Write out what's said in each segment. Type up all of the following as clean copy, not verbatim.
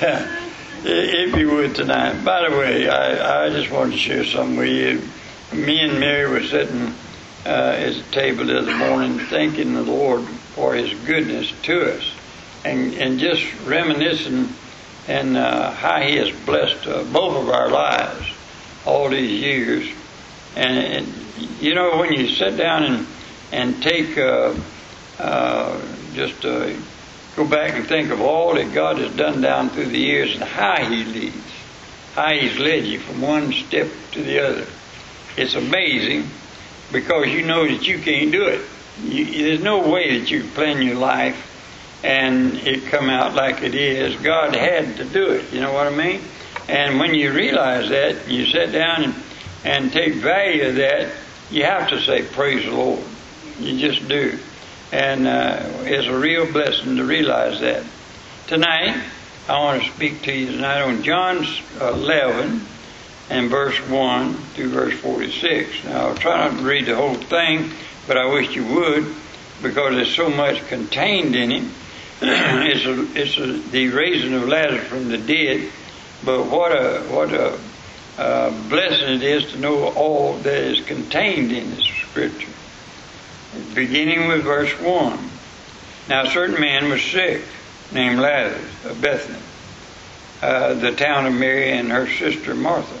if you would tonight. By the way, I just wanted to share something with you. Me and Mary were sitting at the table the other morning thanking the Lord for His goodness to us and just reminiscing and how He has blessed both of our lives all these years. And you know, when you sit down and take go back and think of all that God has done down through the years and how He leads, how He's led you from one step to the other. It's amazing because you know that you can't do it. There's no way that you can plan your life and it come out like it is. God had to do it, you know what I mean? And when you realize that, you sit down and take value of that, you have to say, praise the Lord. You just do. And it's a real blessing to realize that. Tonight, I want to speak to you tonight on John 11 and verse 1 through verse 46. Now, I'll try not to read the whole thing, but I wish you would, because there's so much contained in it. The raising of Lazarus from the dead. But what a blessing it is to know all that is contained in this scripture. Beginning with verse 1. Now a certain man was sick, named Lazarus of Bethany, the town of Mary and her sister Martha.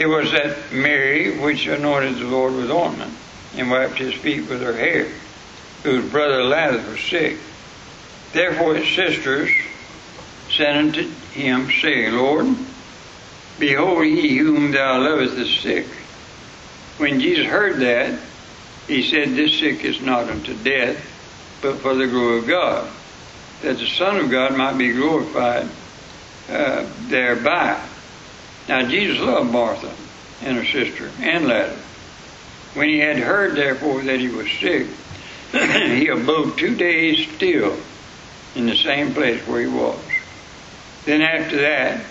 It was that Mary which anointed the Lord with ointment and wiped His feet with her hair, whose brother Lazarus was sick. Therefore his sisters sent unto him, saying, Lord, behold, he whom thou lovest is sick. When Jesus heard that, he said, this sick is not unto death, but for the glory of God, that the Son of God might be glorified thereby. Now Jesus loved Martha and her sister and Lazarus. When he had heard, therefore, that he was sick, he abode 2 days still in the same place where he was. Then after that,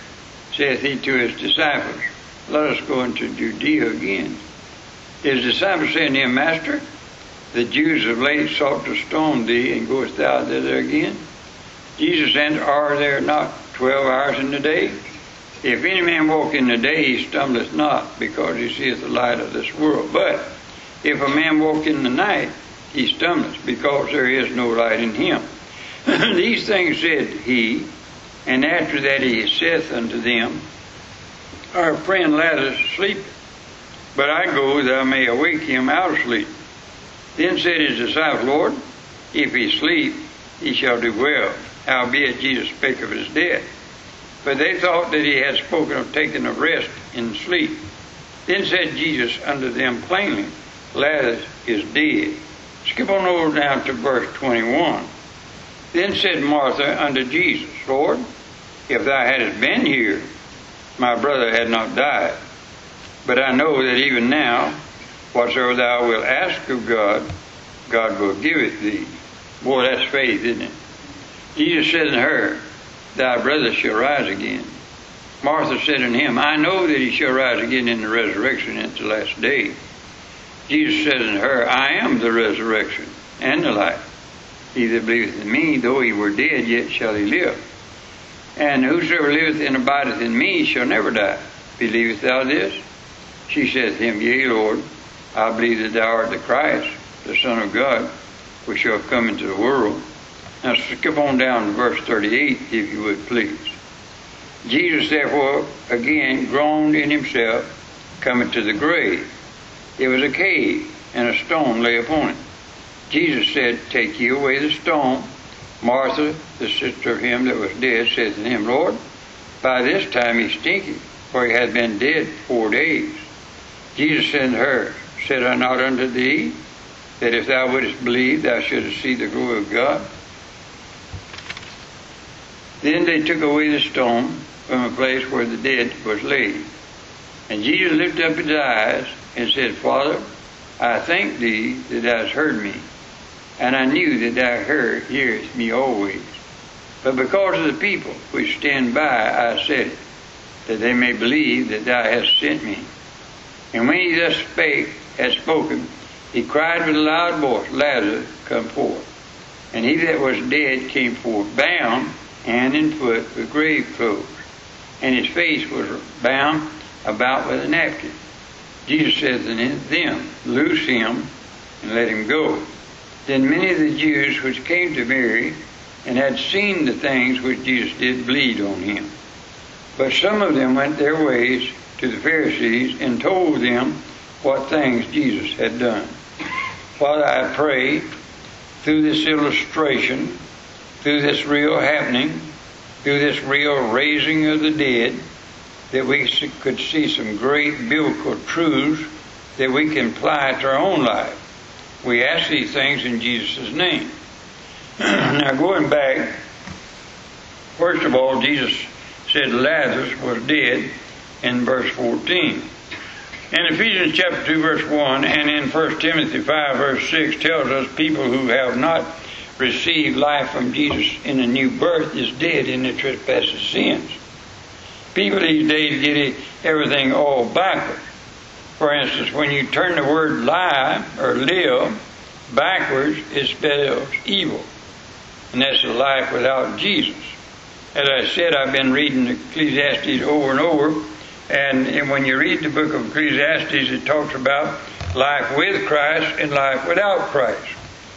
saith he to his disciples, let us go into Judea again. His disciples said unto him, Master, the Jews of late sought to stone thee, and goest thou thither again? Jesus answered, are there not 12 hours in the day? If any man walk in the day, he stumbleth not, because he seeth the light of this world. But if a man walk in the night, he stumbleth, because there is no light in him. These things said he, and after that he saith unto them, our friend Lazarus sleepeth, but I go that I may awake him out of sleep. Then said his disciples, Lord, if he sleep, he shall do well. Howbeit Jesus spake of his death. But they thought that he had spoken of taking a rest in sleep. Then said Jesus unto them plainly, Lazarus is dead. Skip on over now to verse 21. Then said Martha unto Jesus, Lord, if thou hadst been here, my brother had not died. But I know that even now, whatsoever thou wilt ask of God, God will give it thee. Boy, that's faith, isn't it? Jesus said unto her, thy brother shall rise again. Martha said unto him, I know that he shall rise again in the resurrection at the last day. Jesus said unto her, I am the resurrection and the life. He that believeth in me, though he were dead, yet shall he live. And whosoever liveth and abideth in me shall never die. Believest thou this? She saith to him, yea, Lord, I believe that thou art the Christ, the Son of God, which shall come into the world. Now skip on down to verse 38, if you would, please. Jesus, therefore, again groaned in himself, coming to the grave. It was a cave, and a stone lay upon it. Jesus said, take ye away the stone. Martha, the sister of him that was dead, saith to him, Lord, by this time he stinketh, for he had been dead 4 days. Jesus said to her, said I not unto thee, that if thou wouldest believe, thou shouldest see the glory of God? Then they took away the stone from the place where the dead was laid. And Jesus lifted up his eyes and said, Father, I thank thee that thou hast heard me, and I knew that thou hearest me always. But because of the people which stand by, I said it, that they may believe that thou hast sent me. And when he thus had spoken, he cried with a loud voice, Lazarus, come forth. And he that was dead came forth, bound hand and foot with grave clothes, and his face was bound about with a napkin. Jesus said to them, "Loose him and let him go." Then many of the Jews which came to Mary and had seen the things which Jesus did believed on him. But some of them went their ways to the Pharisees and told them what things Jesus had done. Father, I pray through this illustration, through this real happening, through this real raising of the dead, that we could see some great biblical truths that we can apply to our own life. We ask these things in Jesus' name. Now, going back, first of all, Jesus said Lazarus was dead in verse 14. In Ephesians chapter 2, verse 1, and in 1 Timothy 5, verse 6, tells us people who have not received life from Jesus in a new birth is dead in their trespasses sins. People these days get everything all backwards. For instance, when you turn the word lie or live backwards, it spells evil. And that's a life without Jesus. As I said, I've been reading Ecclesiastes over and over. And when you read the book of Ecclesiastes, it talks about life with Christ and life without Christ.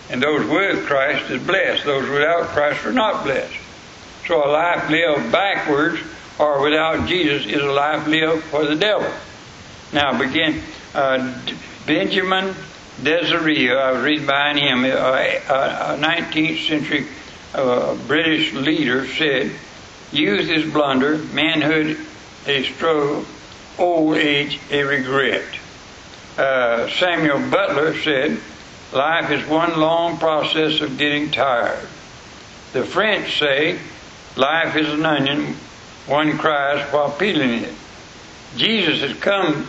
And those with Christ is blessed. Those without Christ are not blessed. So a life lived backwards or without Jesus is a life lived for the devil. Now, begin Benjamin Disraeli. I was reading behind him. A 19th century British leader said, "Youth is blunder, manhood a struggle, old age a regret." Samuel Butler said, "Life is one long process of getting tired." The French say, "Life is an onion, one cries while peeling it." Jesus has come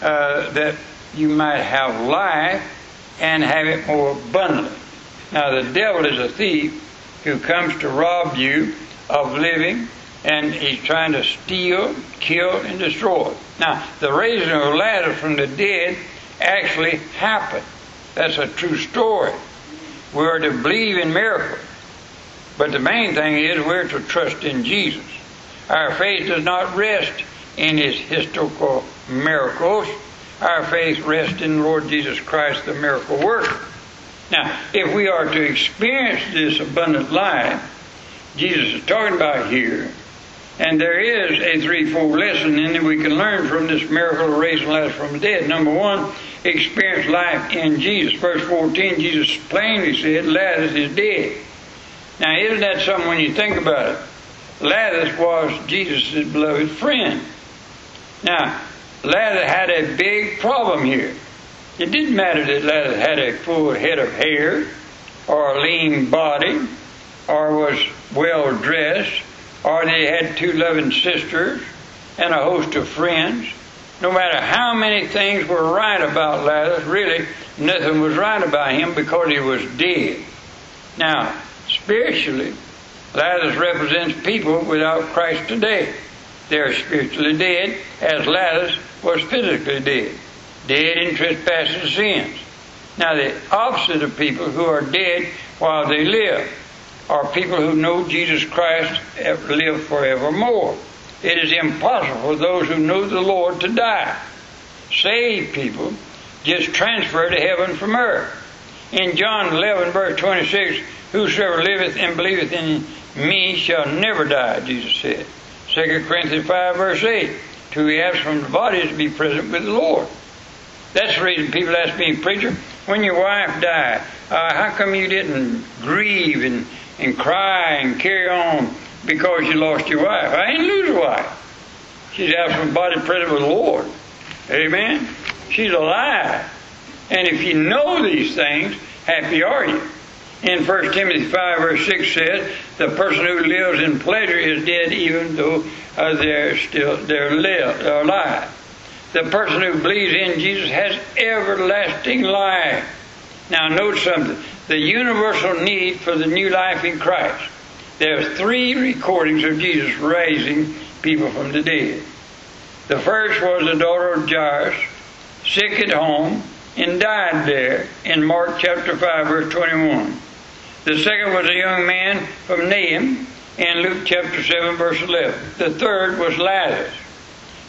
that you might have life and have it more abundantly. Now, the devil is a thief who comes to rob you of living, and he's trying to steal, kill, and destroy. Now, the raising of Lazarus from the dead actually happened. That's a true story. We are to believe in miracles. But the main thing is we're to trust in Jesus. Our faith does not rest in his historical miracles. Our faith rests in the Lord Jesus Christ, the miracle worker. Now, if we are to experience this abundant life Jesus is talking about here, and there is a threefold lesson in that we can learn from this miracle of raising Lazarus from the dead. Number one, experience life in Jesus. Verse 14, Jesus plainly said, "Lazarus is dead." Now, isn't that something when you think about it? Lazarus was Jesus' beloved friend. Now, Lazarus had a big problem here. It didn't matter that Lazarus had a full head of hair or a lean body or was well dressed or they had two loving sisters and a host of friends. No matter how many things were right about Lazarus, really nothing was right about him because he was dead. Now, spiritually, Lazarus represents people without Christ today. They are spiritually dead, as Lazarus was physically dead. Dead in trespasses and sins. Now, the opposite of people who are dead while they live are people who know Jesus Christ live forevermore. It is impossible for those who know the Lord to die. Saved people just transfer to heaven from earth. In John 11, verse 26, "Whosoever liveth and believeth in me shall never die," Jesus said. 2 Corinthians 5, verse 8, "To be absent from the body is to be present with the Lord." That's the reason people ask me, "Preacher, when your wife died, how come you didn't grieve and cry and carry on because you lost your wife?" I didn't lose a wife. She's absent from the body, present with the Lord. Amen? She's alive. And if you know these things, happy are you. In 1 Timothy 5, verse 6 says, "The person who lives in pleasure is dead even though they're alive." The person who believes in Jesus has everlasting life. Now, note something. The universal need for the new life in Christ. There are three recordings of Jesus raising people from the dead. The first was the daughter of Jairus, sick at home, and died there in Mark chapter 5, verse 21. The second was a young man from Nain in Luke chapter 7, verse 11. The third was Lazarus.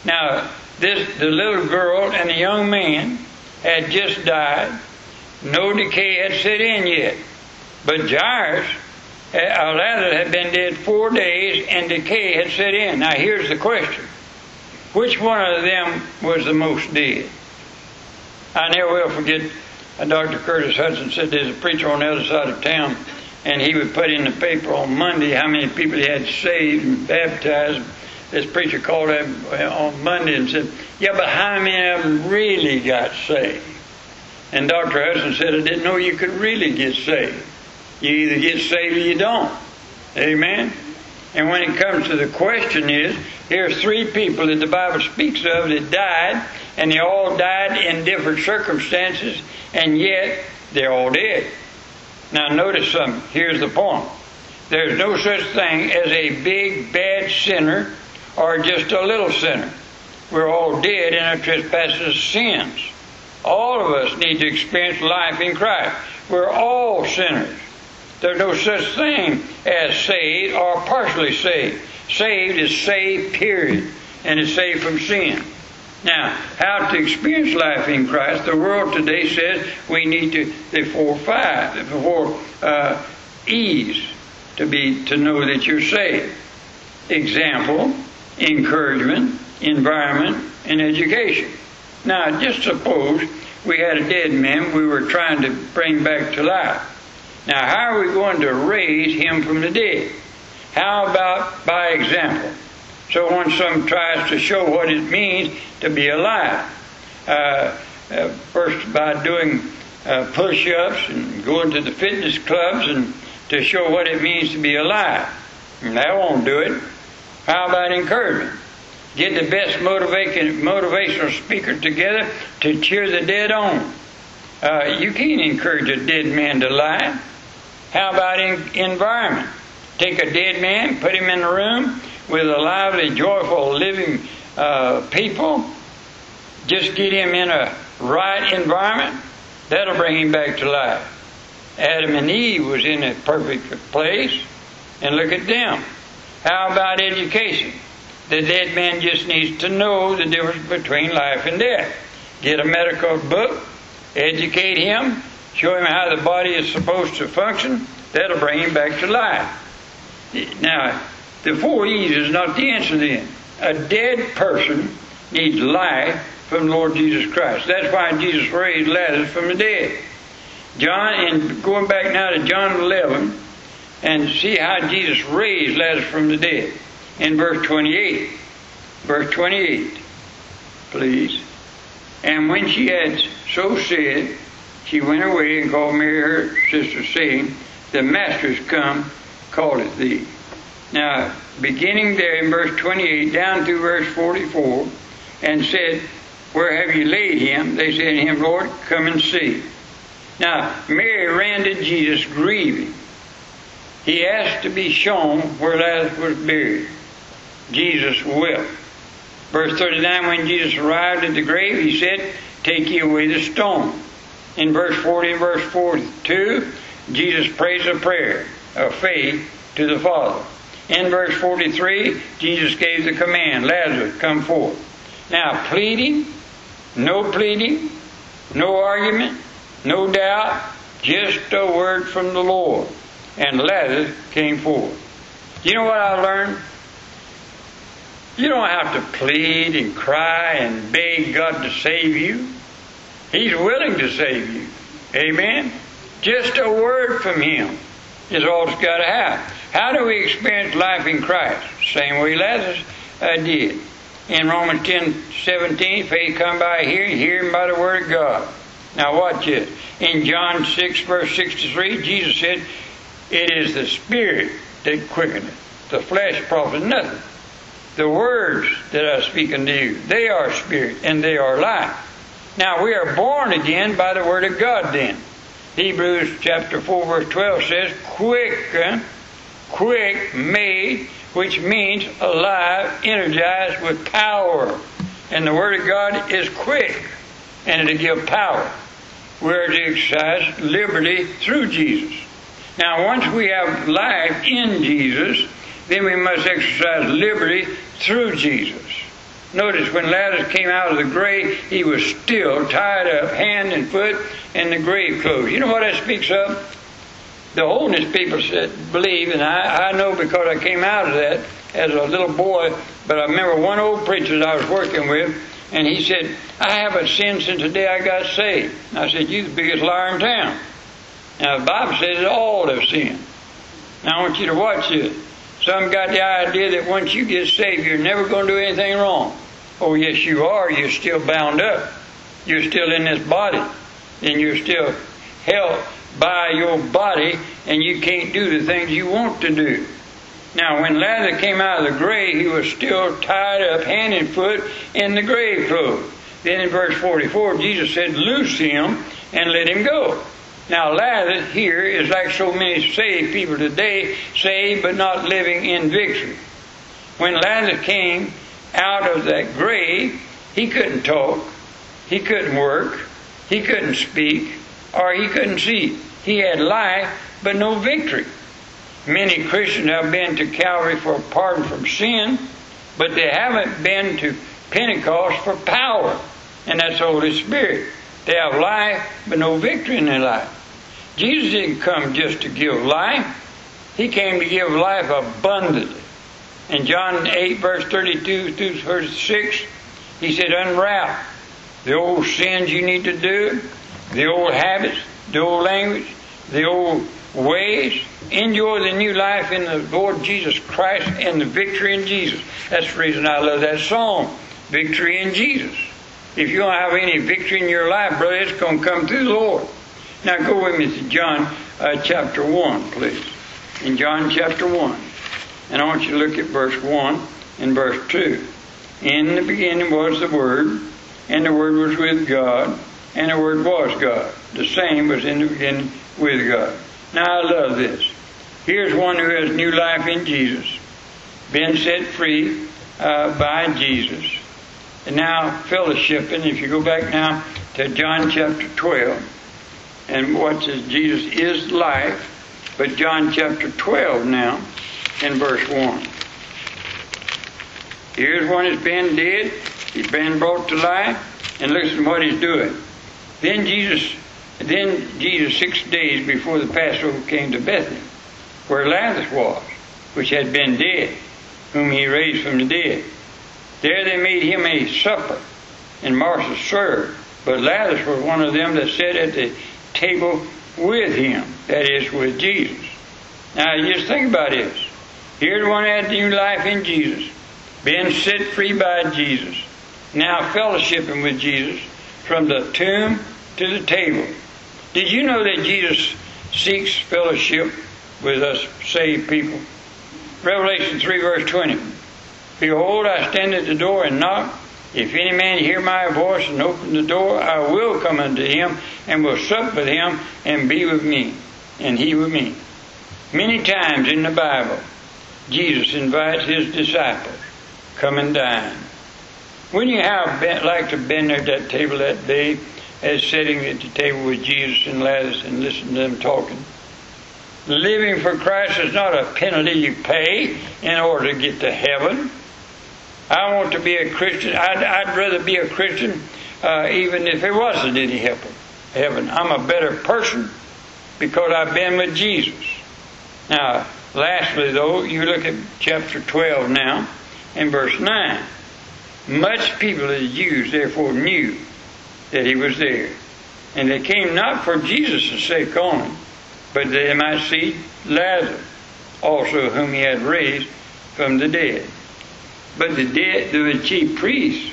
Now, the little girl and the young man had just died. No decay had set in yet. But Jairus, Lazarus had been dead 4 days and decay had set in. Now, here's the question. Which one of them was the most dead? I never will forget, Dr. Curtis Hudson said there's a preacher on the other side of town, and he would put in the paper on Monday how many people he had saved and baptized. This preacher called him on Monday and said, yeah, but how many of them really got saved? And Dr. Hudson said, I didn't know you could really get saved. You either get saved or you don't. Amen? And when it comes to the question is, here's three people that the Bible speaks of that died, and they all died in different circumstances, and yet they're all dead. Now notice something. Here's the point. There's no such thing as a big, bad sinner or just a little sinner. We're all dead in our trespasses and sins. All of us need to experience life in Christ. We're all sinners. There's no such thing as saved or partially saved. Saved is saved, period, and is saved from sin. Now, how to experience life in Christ, the world today says we need to, ease to know that you're saved. Example, encouragement, environment, and education. Now, just suppose we had a dead man we were trying to bring back to life. Now, how are we going to raise him from the dead? How about by example? So when someone tries to show what it means to be alive, first by doing push-ups and going to the fitness clubs and to show what it means to be alive. And that won't do it. How about encouragement? Get the best motivational speaker together to cheer the dead on. You can't encourage a dead man to lie. How about environment? Take a dead man, put him in a room with a lively, joyful, living people. Just get him in a right environment. That'll bring him back to life. Adam and Eve was in a perfect place, and look at them. How about education? The dead man just needs to know the difference between life and death. Get a medical book, educate him, show him how the body is supposed to function. That'll bring him back to life. Now, the 4 E's is not the answer then. A dead person needs life from the Lord Jesus Christ. That's why Jesus raised Lazarus from the dead. And going back now to John 11, and see how Jesus raised Lazarus from the dead. In verse 28. Verse 28, please. And when she had so said, she went away and called Mary her sister, saying, the Master is come, calleth thee. Now, beginning there in verse 28 down through verse 44, and said, where have you laid him? They said to him, Lord, come and see. Now, Mary ran to Jesus grieving. He asked to be shown where Lazarus was buried. Jesus wept. Verse 39, when Jesus arrived at the grave, he said, take ye away the stone. In verse 40 and verse 42, Jesus prays a prayer of faith to the Father. In verse 43, Jesus gave the command, Lazarus, come forth. Now, pleading, no argument, no doubt, just a word from the Lord. And Lazarus came forth. You know what I learned? You don't have to plead and cry and beg God to save you. He's willing to save you. Amen? Just a word from Him is all it's got to have. How do we experience life in Christ? Same way Lazarus did. In Romans 10:17, faith come by hearing, hearing by the Word of God. Now watch this. In John 6, verse 63, Jesus said, it is the Spirit that quickeneth. The flesh profits nothing. The words that I speak unto you, they are spirit and they are life. Now we are born again by the Word of God then. Hebrews chapter 4 verse 12 says, quick made, which means alive, energized with power. And the Word of God is quick and it'll give power. We're to exercise liberty through Jesus. Now once we have life in Jesus, then we must exercise liberty through Jesus. Notice when Lazarus came out of the grave, he was still tied up, hand and foot, in the grave clothes. You know what that speaks of? The holiness people said, believe, and I know because I came out of that as a little boy, but I remember one old preacher that I was working with, and he said, I haven't sinned since the day I got saved. And I said, you're the biggest liar in town. Now, the Bible says all have sinned. Now, I want you to watch this. Some got the idea that once you get saved, you're never going to do anything wrong. Oh, yes, you are. You're still bound up. You're still in this body. And you're still held by your body, and you can't do the things you want to do. Now, when Lazarus came out of the grave, he was still tied up hand and foot in the grave clothes. Then in verse 44, Jesus said, loose him and let him go. Now, Lazarus here is like so many saved people today, saved but not living in victory. When Lazarus came out of that grave, he couldn't talk, he couldn't work, he couldn't speak, or he couldn't see. He had life but no victory. Many Christians have been to Calvary for pardon from sin, but they haven't been to Pentecost for power, and that's the Holy Spirit. They have life, but no victory in their life. Jesus didn't come just to give life. He came to give life abundantly. In John 8, verse 32 through 36, he said, unwrap the old sins you need to do, the old habits, the old language, the old ways. Enjoy the new life in the Lord Jesus Christ and the victory in Jesus. That's the reason I love that song, Victory in Jesus. If you don't have any victory in your life, brother, it's going to come through the Lord. Now go with me to John chapter 1, please. In John chapter 1. And I want you to look at verse 1 and verse 2. In the beginning was the Word, and the Word was with God, and the Word was God. The same was in the beginning with God. Now I love this. Here's one who has new life in Jesus, been set free by Jesus. And now, fellowshipping, if you go back now to John chapter 12, and watch this, Jesus is life, but John chapter 12 now, in verse 1. Here's one that's been dead, he's been brought to life, and listen what he's doing. Then Jesus 6 days before the Passover came to Bethany, where Lazarus was, which had been dead, whom he raised from the dead. There they made him a supper, and Martha served. But Lazarus was one of them that sat at the table with him, that is, with Jesus. Now, just think about this. Here's one that had new life in Jesus, been set free by Jesus, now fellowshipping with Jesus from the tomb to the table. Did you know that Jesus seeks fellowship with us saved people? Revelation 3, verse 20. Behold, I stand at the door and knock. If any man hear my voice and open the door, I will come unto him and will sup with him and be with me, and he with me. Many times in the Bible, Jesus invites his disciples, come and dine. Wouldn't you have liked to have been there at that table that day, as sitting at the table with Jesus and Lazarus and listening to them talking? Living for Christ is not a penalty you pay in order to get to heaven. I want to be a Christian. I'd rather be a Christian even if it wasn't any heaven. I'm a better person because I've been with Jesus. Now, lastly, though, you look at chapter 12 now and verse 9. Much people of the Jews, therefore, knew that he was there. And they came not for Jesus' sake only, but they might see Lazarus, also whom he had raised from the dead. But the chief priests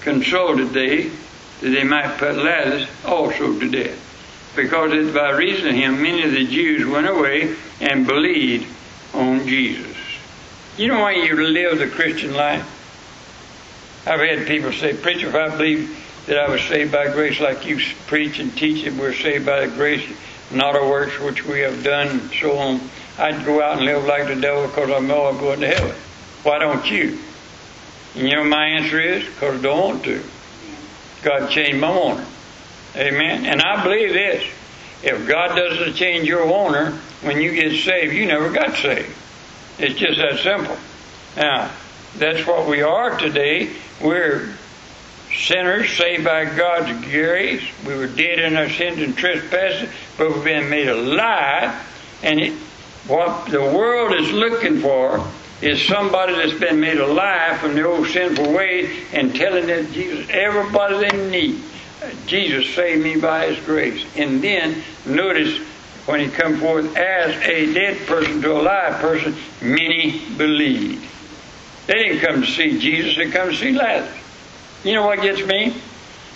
consulted they that they might put Lazarus also to death, because by reason of him many of the Jews went away and believed on Jesus. You know why you live the Christian life? I've had people say, preacher, if I believe that I was saved by grace like you preach and teach that we're saved by the grace, not our works which we have done, and so on, I'd go out and live like the devil because I know I'm going to heaven. Why don't you? And you know my answer is, because I don't want to. God changed my owner. Amen? And I believe this. If God doesn't change your owner, when you get saved, you never got saved. It's just that simple. Now, that's what we are today. We're sinners saved by God's grace. We were dead in our sins and trespasses, but we've been made alive. And what the world is looking for is somebody that's been made alive from the old sinful ways and telling them Jesus, everybody they need. Jesus saved me by His grace. And then, notice, when He come forth as a dead person to a live person, many believed. They didn't come to see Jesus, they come to see Lazarus. You know what gets me?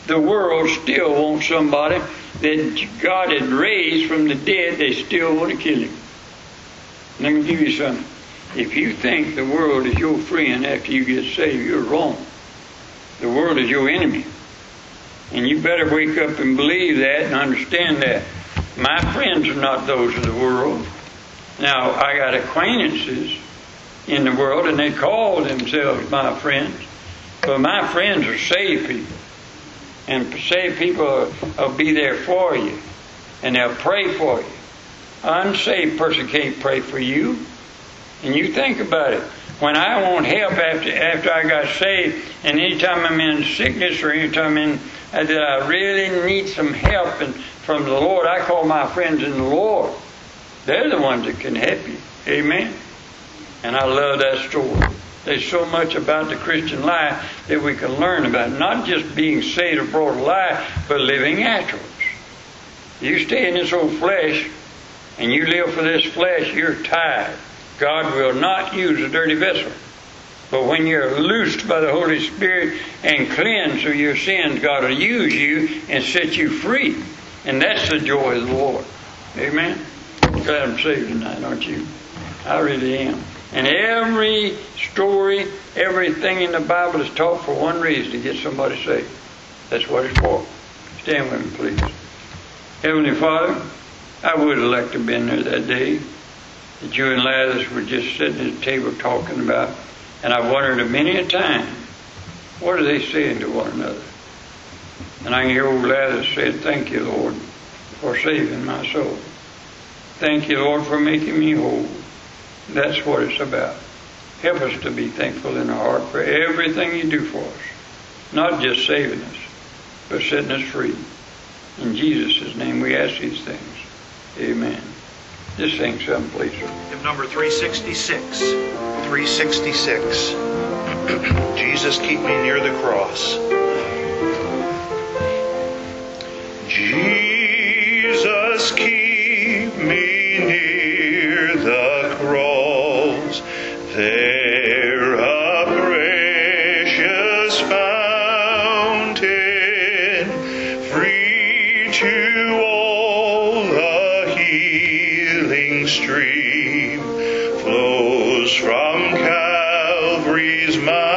The world still wants somebody that God had raised from the dead, they still want to kill Him. Let me give you something. If you think the world is your friend after you get saved, you're wrong. The world is your enemy. And you better wake up and believe that and understand that. My friends are not those of the world. Now, I got acquaintances in the world, and they call themselves my friends. But my friends are saved people. And saved people will be there for you. And they'll pray for you. An unsaved person can't pray for you. And you think about it. When I want help after I got saved, and any time I'm in sickness or any time I really need some help and from the Lord, I call my friends in the Lord. They're the ones that can help you. Amen? And I love that story. There's so much about the Christian life that we can learn about. Not just being saved or brought alive, but living afterwards. You stay in this old flesh, and you live for this flesh, you're tied. God will not use a dirty vessel. But when you're loosed by the Holy Spirit and cleansed of your sins, God will use you and set you free. And that's the joy of the Lord. Amen? Glad I'm saved tonight, aren't you? I really am. And every story, everything in the Bible is taught for one reason, to get somebody saved. That's what it's for. Stand with me, please. Heavenly Father, I would have liked to have been there that day that you and Lazarus were just sitting at the table talking about. And I've wondered many a time, what are they saying to one another? And I can hear old Lazarus say, thank you, Lord, for saving my soul. Thank you, Lord, for making me whole. That's what it's about. Help us to be thankful in our heart for everything you do for us. Not just saving us, but setting us free. In Jesus' name we ask these things. Amen. Just sing something, please, sir. Hymn number 366. 366. Jesus, keep me near the cross. Jesus, keep me near the cross. There a precious fountain, free to all the healing stream, flows from Calvary's mountain.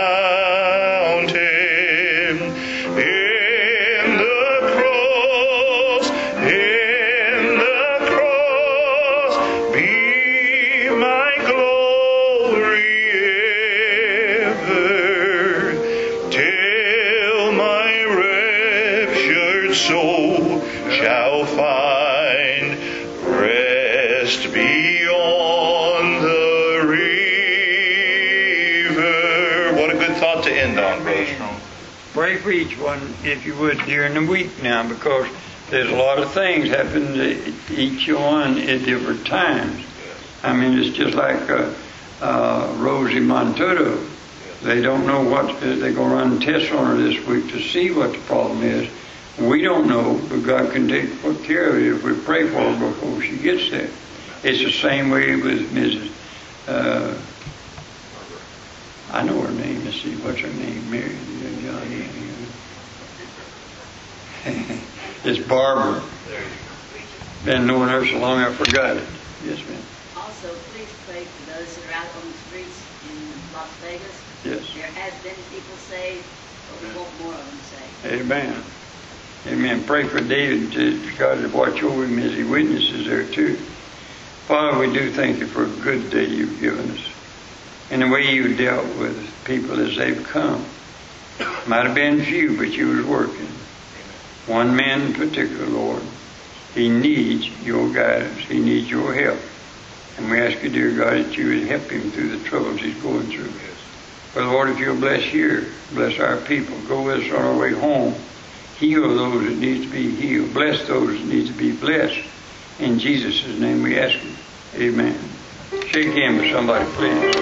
Pray for each one, if you would, during the week now, because there's a lot of things happening to each one at different times. I mean, it's just like Rosie Montoto. They don't know what, they're going to run tests on her this week to see what the problem is. We don't know, but God can take care of it if we pray for her before she gets there. It's the same way with Mrs. I know her name. Let's see, what's her name? Mary, John. It's Barbara. Been knowing her so long I forgot it. Yes, ma'am. Also, please pray for those that are out on the streets in Las Vegas. Yes. There has been people saved, but we want more of them saved. Amen. Amen. Pray for David to God to watch over him as he witnesses there too. Father, we do thank you for a good day you've given us. And the way you dealt with people as they've come. Might have been few, but you was working. One man in particular, Lord, he needs your guidance. He needs your help. And we ask you, dear God, that you would help him through the troubles he's going through with. But Lord, if you'll bless here, bless our people. Go with us on our way home. Heal those that need to be healed. Bless those that need to be blessed. In Jesus' name we ask you. Amen. Shake hands with somebody, please.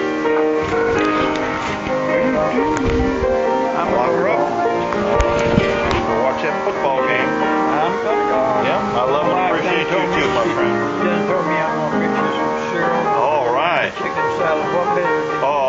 I'm lock her up. Watch that football game. I'm going to go. Yeah, I love and appreciate you too, my friend. She done told me I'm going to make this some cereal. All right. Chicken salad, what bit?